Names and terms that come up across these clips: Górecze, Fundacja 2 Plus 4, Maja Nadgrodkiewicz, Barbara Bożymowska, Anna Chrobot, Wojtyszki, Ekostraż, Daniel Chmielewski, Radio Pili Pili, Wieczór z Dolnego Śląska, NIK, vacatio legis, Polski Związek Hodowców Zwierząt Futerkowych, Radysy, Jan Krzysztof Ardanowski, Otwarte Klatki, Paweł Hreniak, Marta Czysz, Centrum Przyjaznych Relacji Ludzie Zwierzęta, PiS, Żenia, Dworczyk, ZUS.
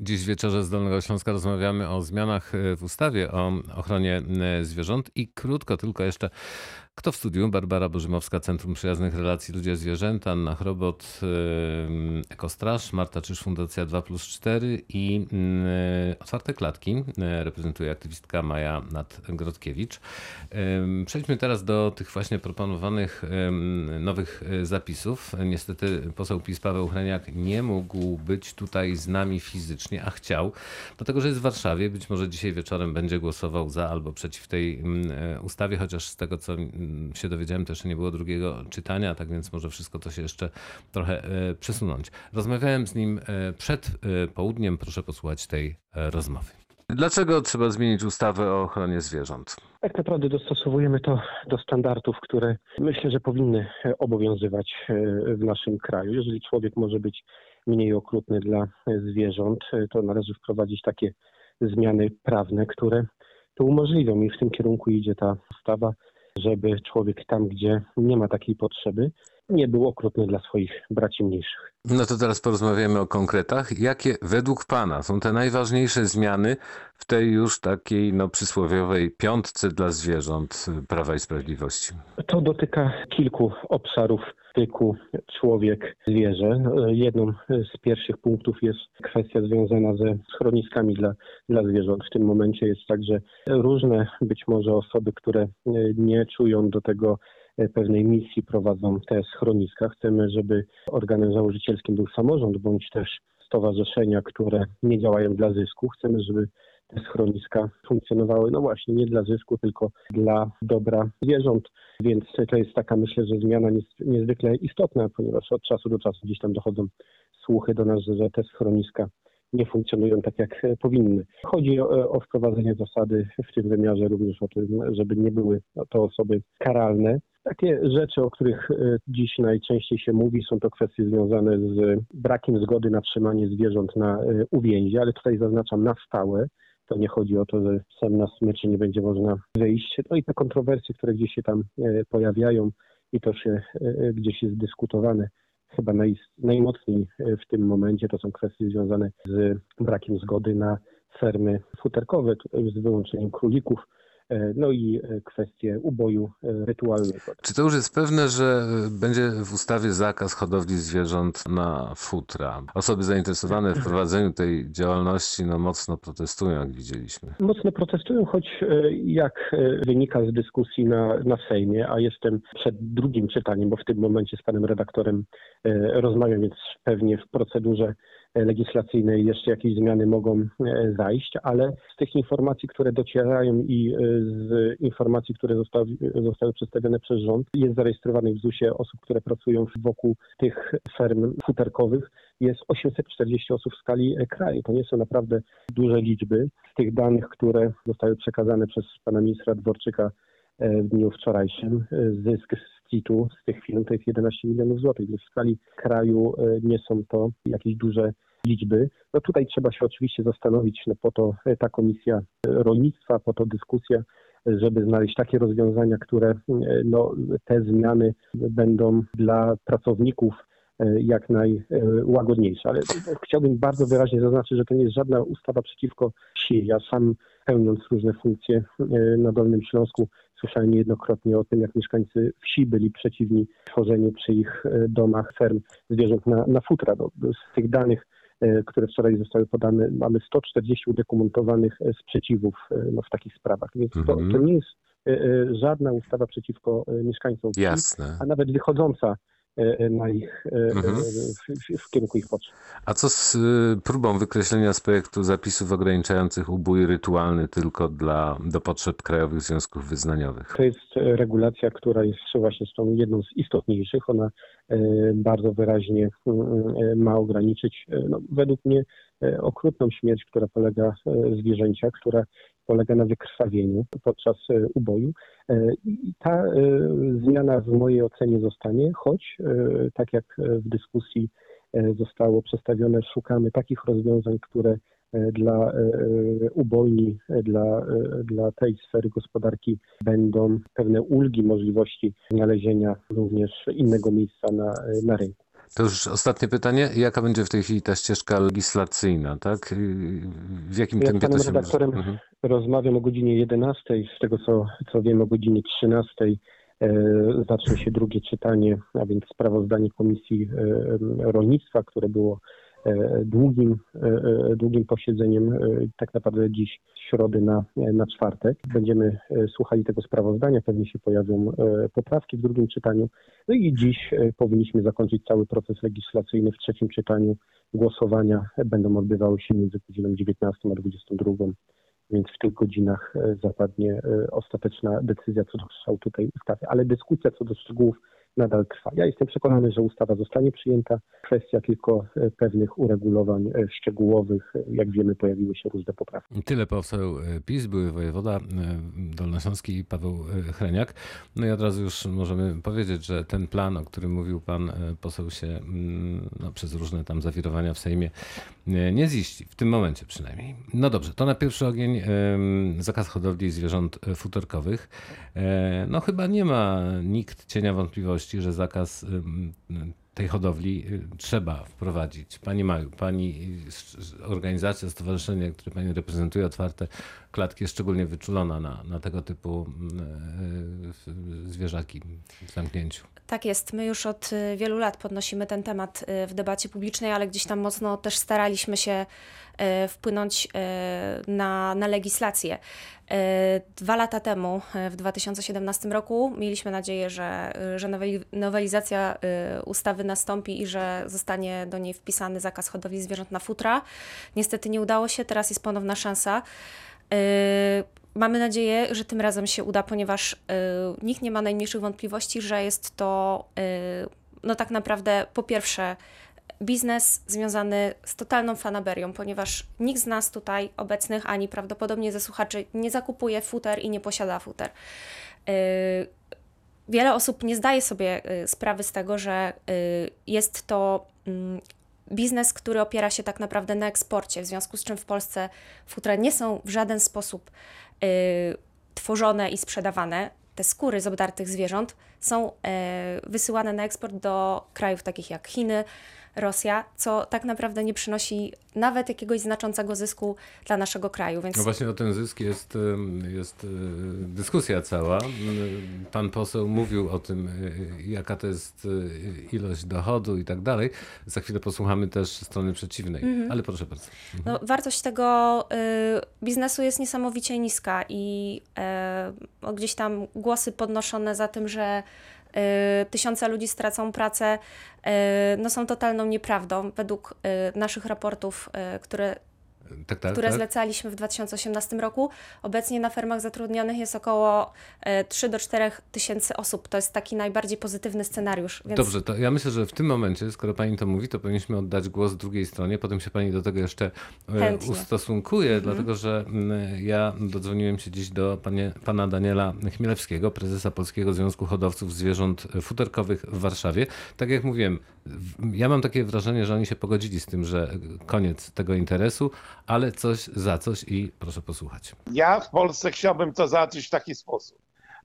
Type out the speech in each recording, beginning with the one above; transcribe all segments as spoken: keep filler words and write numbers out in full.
Dziś w Wieczorze z Dolnego Śląska rozmawiamy o zmianach w ustawie o ochronie zwierząt i krótko tylko jeszcze kto w studiu? Barbara Bożymowska, Centrum Przyjaznych Relacji Ludzie Zwierzęta, Anna Chrobot, Ekostraż, Marta Czysz, Fundacja dwa plus cztery i Otwarte Klatki. Reprezentuje aktywistka Maja Nadgrodkiewicz. Przejdźmy teraz do tych właśnie proponowanych nowych zapisów. Niestety poseł PiS Paweł Hreniak nie mógł być tutaj z nami fizycznie, a chciał, dlatego że jest w Warszawie. Być może dzisiaj wieczorem będzie głosował za albo przeciw tej ustawie, chociaż z tego co się dowiedziałem, to jeszcze nie było drugiego czytania, tak więc może wszystko to się jeszcze trochę przesunąć. Rozmawiałem z nim przed południem, proszę posłuchać tej rozmowy. Dlaczego trzeba zmienić ustawę o ochronie zwierząt? Tak naprawdę dostosowujemy to do standardów, które myślę, że powinny obowiązywać w naszym kraju. Jeżeli człowiek może być mniej okrutny dla zwierząt, to należy wprowadzić takie zmiany prawne, które to umożliwią i w tym kierunku idzie ta ustawa, żeby człowiek tam, gdzie nie ma takiej potrzeby, nie był okrutny dla swoich braci mniejszych. No to teraz porozmawiamy o konkretach. Jakie według Pana są te najważniejsze zmiany w tej już takiej no, przysłowiowej piątce dla zwierząt Prawa i Sprawiedliwości? To dotyka kilku obszarów styku człowiek-zwierzę. Jedną z pierwszych punktów jest kwestia związana ze schroniskami dla, dla zwierząt. W tym momencie jest tak, że różne być może osoby, które nie czują do tego pewnej misji, prowadzą te schroniska. Chcemy, żeby organem założycielskim był samorząd bądź też stowarzyszenia, które nie działają dla zysku. Chcemy, żeby te schroniska funkcjonowały, no właśnie, nie dla zysku, tylko dla dobra zwierząt. Więc to jest taka, myślę, że zmiana niezwykle istotna, ponieważ od czasu do czasu gdzieś tam dochodzą słuchy do nas, że te schroniska nie funkcjonują tak, jak powinny. Chodzi o, o wprowadzenie zasady w tym wymiarze również o tym, żeby nie były to osoby karalne. Takie rzeczy, o których dziś najczęściej się mówi, są to kwestie związane z brakiem zgody na trzymanie zwierząt na uwięzie, ale tutaj zaznaczam na stałe. To nie chodzi o to, że sam na smyczy nie będzie można wyjść. No i te kontrowersje, które gdzieś się tam pojawiają i to się gdzieś jest dyskutowane, chyba naj, najmocniej w tym momencie to są kwestie związane z brakiem zgody na fermy futerkowe, z wyłączeniem królików, no i kwestie uboju rytualnego. Czy to już jest pewne, że będzie w ustawie zakaz hodowli zwierząt na futra? Osoby zainteresowane wprowadzeniem tej działalności no mocno protestują, jak widzieliśmy. Mocno protestują, choć jak wynika z dyskusji na, na Sejmie, a jestem przed drugim czytaniem, bo w tym momencie z panem redaktorem rozmawiam, więc pewnie w procedurze legislacyjnej jeszcze jakieś zmiany mogą zajść, ale z tych informacji, które docierają i z informacji, które zostały, zostały przedstawione przez rząd, jest zarejestrowanych w zusie osób, które pracują wokół tych ferm futerkowych. Jest osiemset czterdzieści osób w skali kraju. To nie są naprawdę duże liczby. Z tych danych, które zostały przekazane przez pana ministra Dworczyka w dniu wczorajszym, zysk z C I T-u z tych firm to jest jedenaście milionów złotych, więc w skali kraju nie są to jakieś duże liczby. No tutaj trzeba się oczywiście zastanowić, no po to ta komisja rolnictwa, po to dyskusja, żeby znaleźć takie rozwiązania, które no, te zmiany będą dla pracowników jak najłagodniejsze. Ale chciałbym bardzo wyraźnie zaznaczyć, że to nie jest żadna ustawa przeciwko wsi. Ja sam pełniąc różne funkcje na Dolnym Śląsku słyszałem niejednokrotnie o tym, jak mieszkańcy wsi byli przeciwni tworzeniu przy ich domach ferm zwierząt na, na futra. Z tych danych, które wczoraj zostały podane, mamy sto czterdzieści udokumentowanych sprzeciwów no, w takich sprawach. Więc to, to nie jest żadna ustawa przeciwko mieszkańcom wsi, Jasne. a nawet wychodząca na ich, mhm. w, w kierunku ich potrzeb. A co z próbą wykreślenia z projektu zapisów ograniczających ubój rytualny tylko dla, do potrzeb krajowych związków wyznaniowych? To jest regulacja, która jest właśnie z tą jedną z istotniejszych. Ona bardzo wyraźnie ma ograniczyć, no, według mnie, okrutną śmierć, która polega zwierzęcia, która polega na wykrwawieniu podczas uboju. I ta zmiana w mojej ocenie zostanie, choć tak jak w dyskusji zostało przedstawione, szukamy takich rozwiązań, które dla ubojni, dla, dla tej sfery gospodarki będą pewne ulgi, możliwości znalezienia również innego miejsca na, na rynku. To już ostatnie pytanie. Jaka będzie w tej chwili ta ścieżka legislacyjna, tak? W jakim ja tempie to się dzieje? Z panem redaktorem mhm. rozmawiam o godzinie jedenastej. Z tego, co, co wiem, o godzinie trzynastej e, zacznie się drugie czytanie, a więc sprawozdanie Komisji e, Rolnictwa, które było e, długim, e, długim posiedzeniem e, tak naprawdę dziś z środy na, na czwartek. Będziemy słuchali tego sprawozdania, pewnie się pojawią e, poprawki w drugim czytaniu. No i dziś e, powinniśmy zakończyć cały proces legislacyjny w trzecim czytaniu. Głosowania będą odbywały się między godziną dziewiętnastą a dwudziestą drugą. Więc w tych godzinach zapadnie ostateczna decyzja co do kształtu tej ustawy. Ale dyskusja co do szczegółów nadal trwa. Ja jestem przekonany, że ustawa zostanie przyjęta. Kwestia tylko pewnych uregulowań szczegółowych. Jak wiemy, pojawiły się różne poprawki. Tyle poseł PiS, były wojewoda dolnośląski i Paweł Hreniak. No i od razu już możemy powiedzieć, że ten plan, o którym mówił pan poseł, się no, przez różne tam zawirowania w Sejmie nie ziści. W tym momencie przynajmniej. No dobrze, to na pierwszy ogień zakaz hodowli zwierząt futerkowych. No chyba nie ma nikt cienia wątpliwości, że zakaz tej hodowli trzeba wprowadzić. Pani Maju, pani organizacja, stowarzyszenie, które pani reprezentuje, Otwarte Klatki, jest szczególnie wyczulona na, na tego typu zwierzaki w zamknięciu. Tak jest. My już od wielu lat podnosimy ten temat w debacie publicznej, ale gdzieś tam mocno też staraliśmy się wpłynąć na, na legislację. Dwa lata temu, w dwa tysiące siedemnastym roku, mieliśmy nadzieję, że, że nowelizacja ustawy nastąpi i że zostanie do niej wpisany zakaz hodowli zwierząt na futra. Niestety nie udało się, teraz jest ponowna szansa. Mamy nadzieję, że tym razem się uda, ponieważ nikt nie ma najmniejszych wątpliwości, że jest to no tak naprawdę po pierwsze biznes związany z totalną fanaberią, ponieważ nikt z nas tutaj obecnych, ani prawdopodobnie ze słuchaczy, nie zakupuje futer i nie posiada futer. Yy, wiele osób nie zdaje sobie sprawy z tego, że yy, jest to yy, biznes, który opiera się tak naprawdę na eksporcie, w związku z czym w Polsce futra nie są w żaden sposób yy, tworzone i sprzedawane. Te skóry z obdartych zwierząt są e, wysyłane na eksport do krajów takich jak Chiny, Rosja, co tak naprawdę nie przynosi nawet jakiegoś znaczącego zysku dla naszego kraju. Więc... No właśnie o ten zysk jest, jest dyskusja cała. Pan poseł mówił o tym, jaka to jest ilość dochodu i tak dalej. Za chwilę posłuchamy też strony przeciwnej, mhm. ale proszę bardzo. Mhm. No, wartość tego y, biznesu jest niesamowicie niska i y, gdzieś tam głosy podnoszone za tym, że Y, tysiące ludzi stracą pracę, y, no są totalną nieprawdą. Według y, naszych raportów, y, które, tak, tak, które tak. zlecaliśmy w dwa tysiące osiemnastym roku, obecnie na fermach zatrudnionych jest około y, trzy do czterech tysięcy osób. To jest taki najbardziej pozytywny scenariusz. Więc... Dobrze, to ja myślę, że w tym momencie, skoro pani to mówi, to powinniśmy oddać głos drugiej stronie. Potem się pani do tego jeszcze Chętnie. ustosunkuje, mhm. dlatego że ja dodzwoniłem się dziś do panie, pana Daniela Chmielewskiego, prezesa Polskiego Związku Hodowców Zwierząt Futerkowych w Warszawie. Tak jak mówiłem, ja mam takie wrażenie, że oni się pogodzili z tym, że koniec tego interesu, ale coś za coś i proszę posłuchać. Ja w Polsce chciałbym to załatwić w taki sposób.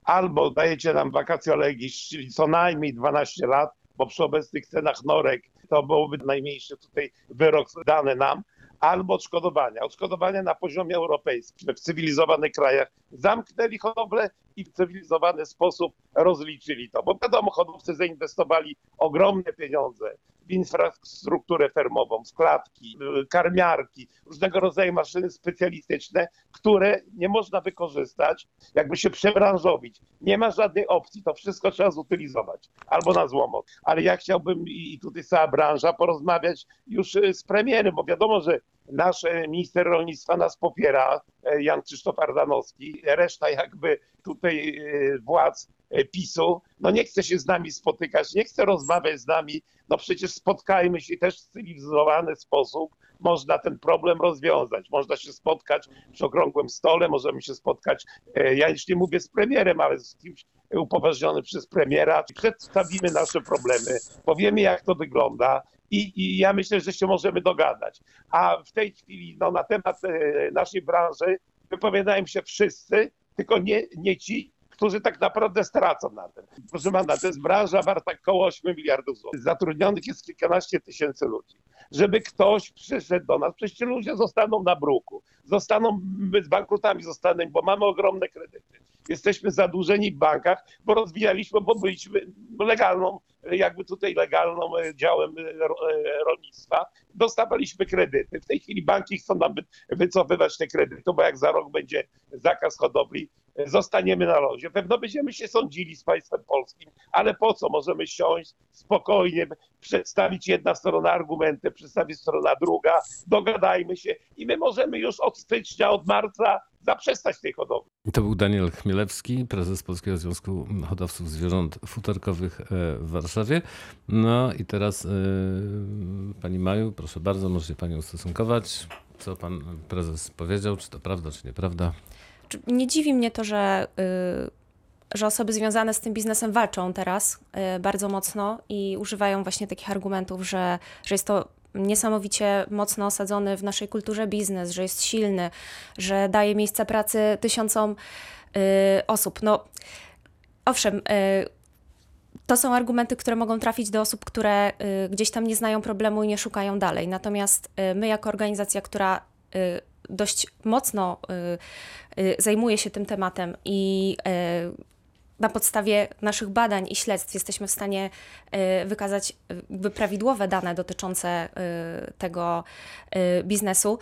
Albo dajecie nam vacatio legis, czyli co najmniej dwanaście lat, bo przy obecnych cenach norek to byłoby najmniejszy tutaj wyrok dany nam, albo odszkodowania. Odszkodowania na poziomie europejskim, w cywilizowanych krajach. Zamknęli hodowlę i w cywilizowany sposób rozliczyli to, bo wiadomo, hodowcy zainwestowali ogromne pieniądze w infrastrukturę fermową, w klatki, karmiarki, różnego rodzaju maszyny specjalistyczne, które nie można wykorzystać, jakby się przebranżowić. Nie ma żadnej opcji, to wszystko trzeba zutylizować albo na złomot. Ale ja chciałbym i tutaj cała branża porozmawiać już z premierem, bo wiadomo, że nasz minister rolnictwa nas popiera, Jan Krzysztof Ardanowski, reszta jakby tutaj władz PiSu, no nie chce się z nami spotykać, nie chce rozmawiać z nami, no przecież spotkajmy się też w cywilizowany sposób, można ten problem rozwiązać, można się spotkać przy okrągłym stole, możemy się spotkać, ja już nie mówię z premierem, ale z kimś upoważnionym przez premiera, przedstawimy nasze problemy, powiemy jak to wygląda. I, I ja myślę, że się możemy dogadać. A w tej chwili no, na temat e, naszej branży wypowiadają się wszyscy, tylko nie, nie ci, którzy tak naprawdę stracą na tym. Proszę pana, to jest branża warta około ośmiu miliardów złotych. Zatrudnionych jest kilkanaście tysięcy ludzi. Żeby ktoś przyszedł do nas, przecież ci ludzie zostaną na bruku. Zostaną, my z bankrutami zostaniemy, bo mamy ogromne kredyty. Jesteśmy zadłużeni w bankach, bo rozwijaliśmy, bo byliśmy legalną, jakby tutaj legalną działem rolnictwa. Dostawaliśmy kredyty. W tej chwili banki chcą nam wycofywać te kredyty, bo jak za rok będzie zakaz hodowli, zostaniemy na lodzie. Pewno będziemy się sądzili z państwem polskim, ale po co? Możemy siąść spokojnie, przedstawić jedna strona argumenty, przedstawić strona druga, dogadajmy się i my możemy już od stycznia, od marca zaprzestać tej hodowli. To był Daniel Chmielewski, prezes Polskiego Związku Hodowców Zwierząt Futerkowych w Warszawie. No i teraz yy, pani Maju, proszę bardzo, może się pani ustosunkować. Co pan prezes powiedział, czy to prawda, czy nieprawda? Nie dziwi mnie to, że, że osoby związane z tym biznesem walczą teraz bardzo mocno i używają właśnie takich argumentów, że, że jest to niesamowicie mocno osadzony w naszej kulturze biznes, że jest silny, że daje miejsca pracy tysiącom osób. No, owszem, to są argumenty, które mogą trafić do osób, które gdzieś tam nie znają problemu i nie szukają dalej. Natomiast my jako organizacja, która dość mocno y, y, zajmuje się tym tematem i y, na podstawie naszych badań i śledztw jesteśmy w stanie y, wykazać y, prawidłowe dane dotyczące y, tego y, biznesu.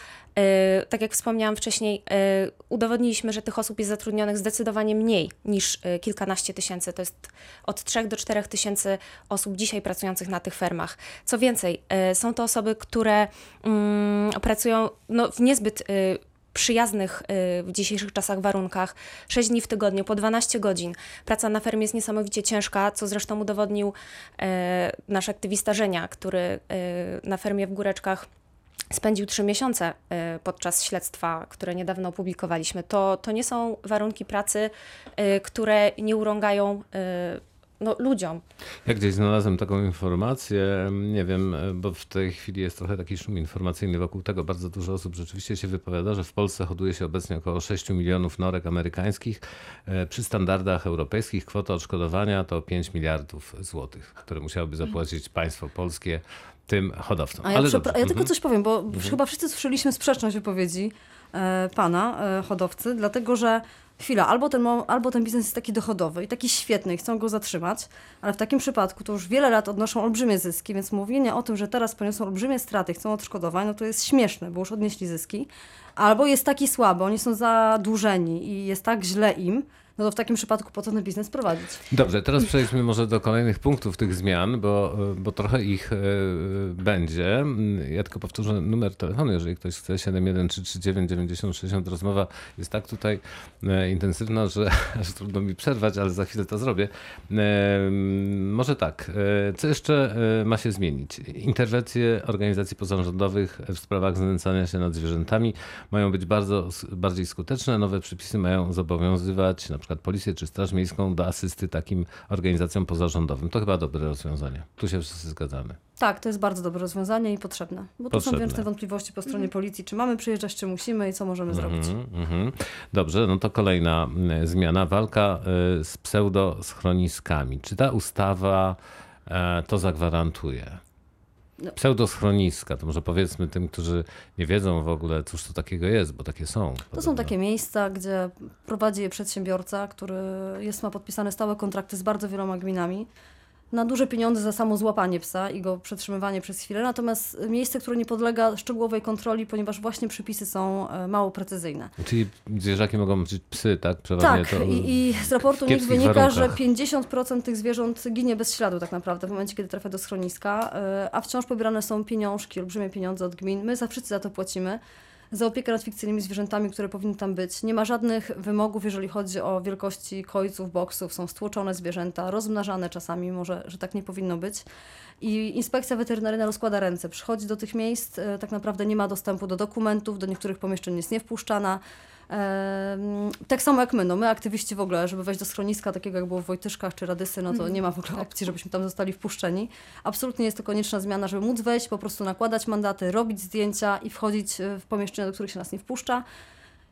Y, tak jak wspomniałam wcześniej, y, udowodniliśmy, że tych osób jest zatrudnionych zdecydowanie mniej niż y, kilkanaście tysięcy. To jest od trzech do czterech tysięcy osób dzisiaj pracujących na tych fermach. Co więcej, y, są to osoby, które y, pracują no, w niezbyt y, przyjaznych w dzisiejszych czasach warunkach, sześć dni w tygodniu, po dwanaście godzin. Praca na fermie jest niesamowicie ciężka, co zresztą udowodnił e, nasz aktywista Żenia, który e, na fermie w Góreczkach spędził trzy miesiące e, podczas śledztwa, które niedawno opublikowaliśmy. To, to nie są warunki pracy, e, które nie urągają e, no, ludziom. Ja gdzieś znalazłem taką informację, nie wiem, bo w tej chwili jest trochę taki szum informacyjny wokół tego. Bardzo dużo osób rzeczywiście się wypowiada, że w Polsce hoduje się obecnie około sześciu milionów norek amerykańskich. Przy standardach europejskich kwota odszkodowania to pięć miliardów złotych, które musiałoby zapłacić państwo polskie tym hodowcom. A ja, Ale przepra- ja tylko coś powiem, bo mhm. chyba wszyscy słyszeliśmy sprzeczność wypowiedzi e, pana e, hodowcy, dlatego że chwila, albo ten, albo ten biznes jest taki dochodowy i taki świetny i chcą go zatrzymać, ale w takim przypadku to już wiele lat odnoszą olbrzymie zyski, więc mówienie o tym, że teraz poniosą olbrzymie straty, chcą odszkodowań, no to jest śmieszne, bo już odnieśli zyski. Albo jest taki słaby, oni są zadłużeni i jest tak źle im, no to w takim przypadku po co ten biznes prowadzić? Dobrze, teraz przejdźmy może do kolejnych punktów tych zmian, bo, bo trochę ich będzie. Ja tylko powtórzę numer telefonu, jeżeli ktoś chce, siedem jeden trzy trzy dziewięć dziewięć zero sześć zero. Rozmowa jest tak tutaj intensywna, że aż trudno mi przerwać, ale za chwilę to zrobię. Może tak, co jeszcze ma się zmienić? Interwencje organizacji pozarządowych w sprawach znęcania się nad zwierzętami mają być bardzo, bardziej skuteczne. Nowe przepisy mają zobowiązywać na przykład policję czy Straż Miejską do asysty takim organizacjom pozarządowym. To chyba dobre rozwiązanie. Tu się wszyscy zgadzamy. Tak, to jest bardzo dobre rozwiązanie i potrzebne. Bo tu są większe wątpliwości po stronie policji, czy mamy przyjeżdżać, czy musimy i co możemy zrobić. Mm-hmm. Dobrze, no to kolejna zmiana. Walka z pseudoschroniskami. Czy ta ustawa to zagwarantuje? No. Pseudoschroniska, to może powiedzmy tym, którzy nie wiedzą w ogóle, cóż to takiego jest, bo takie są. To podobno są takie miejsca, gdzie prowadzi je przedsiębiorca, który jest, ma podpisane stałe kontrakty z bardzo wieloma gminami, na duże pieniądze za samo złapanie psa i go przetrzymywanie przez chwilę. Natomiast miejsce, które nie podlega szczegółowej kontroli, ponieważ właśnie przepisy są mało precyzyjne. Czyli zwierzaki mogą być psy, tak? Przeważnie tak. To i, i z raportu NIK wynika, warunkach. że pięćdziesiąt procent tych zwierząt ginie bez śladu tak naprawdę w momencie, kiedy trafia do schroniska, a wciąż pobierane są pieniążki, olbrzymie pieniądze od gmin. My za wszyscy za to płacimy. Za opiekę nad fikcyjnymi zwierzętami, które powinny tam być. Nie ma żadnych wymogów, jeżeli chodzi o wielkości kojców, boksów. Są stłoczone zwierzęta, rozmnażane czasami, może, że tak nie powinno być. I inspekcja weterynaryjna rozkłada ręce. Przychodzi do tych miejsc, tak naprawdę nie ma dostępu do dokumentów, do niektórych pomieszczeń jest nie wpuszczana. Tak samo jak my, no my aktywiści w ogóle, żeby wejść do schroniska takiego jak było w Wojtyszkach czy Radysy, no to nie ma w ogóle opcji, żebyśmy tam zostali wpuszczeni. Absolutnie jest to konieczna zmiana, żeby móc wejść, po prostu nakładać mandaty, robić zdjęcia i wchodzić w pomieszczenia, do których się nas nie wpuszcza.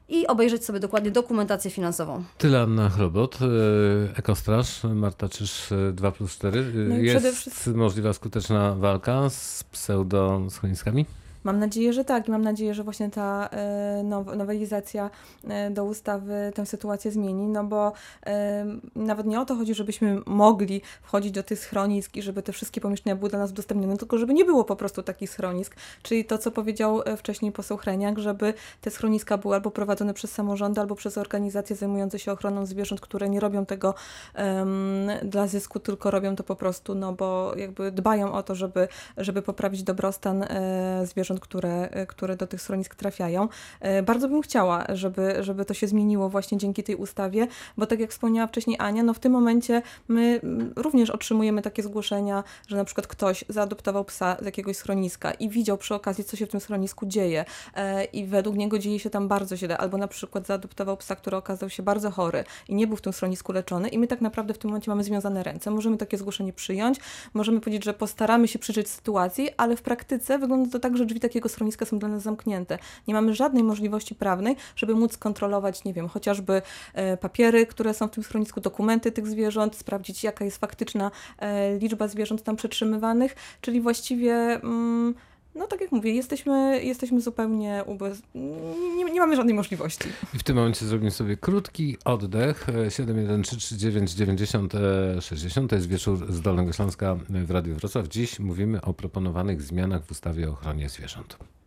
i obejrzeć sobie dokładnie dokumentację finansową. Tyle Anna Chrobot, Ekostraż, Marta Czysz dwa plus cztery. No jest wszystkim... możliwa skuteczna walka z pseudoschroniskami? Mam nadzieję, że tak i mam nadzieję, że właśnie ta nowelizacja do ustawy tę sytuację zmieni, no bo nawet nie o to chodzi, żebyśmy mogli wchodzić do tych schronisk i żeby te wszystkie pomieszczenia były dla nas udostępnione, tylko żeby nie było po prostu takich schronisk, czyli to, co powiedział wcześniej poseł Hreniak, żeby te schroniska były albo prowadzone przez samorządy, albo przez organizacje zajmujące się ochroną zwierząt, które nie robią tego um, dla zysku, tylko robią to po prostu, no bo jakby dbają o to, żeby, żeby poprawić dobrostan e, zwierząt, Które, które do tych schronisk trafiają. Bardzo bym chciała, żeby, żeby to się zmieniło właśnie dzięki tej ustawie, bo tak jak wspomniała wcześniej Ania, no w tym momencie my również otrzymujemy takie zgłoszenia, że na przykład ktoś zaadoptował psa z jakiegoś schroniska i widział przy okazji, co się w tym schronisku dzieje i według niego dzieje się tam bardzo źle, albo na przykład zaadoptował psa, który okazał się bardzo chory i nie był w tym schronisku leczony i my tak naprawdę w tym momencie mamy związane ręce. Możemy takie zgłoszenie przyjąć, możemy powiedzieć, że postaramy się przyjrzeć sytuacji, ale w praktyce wygląda to tak, że drzwi takiego schroniska są dla nas zamknięte. Nie mamy żadnej możliwości prawnej, żeby móc kontrolować, nie wiem, chociażby papiery, które są w tym schronisku, dokumenty tych zwierząt, sprawdzić, jaka jest faktyczna liczba zwierząt tam przetrzymywanych, czyli właściwie... Mm, No tak jak mówię, jesteśmy, jesteśmy zupełnie ubez... nie, nie mamy żadnej możliwości. I w tym momencie zrobimy sobie krótki oddech. siedem jeden trzy, trzydzieści dziewięć dziewięćdziesiąt sześćdziesiąt to jest Wieczór z Dolnego Śląska w Radiu Wrocław. Dziś mówimy o proponowanych zmianach w ustawie o ochronie zwierząt.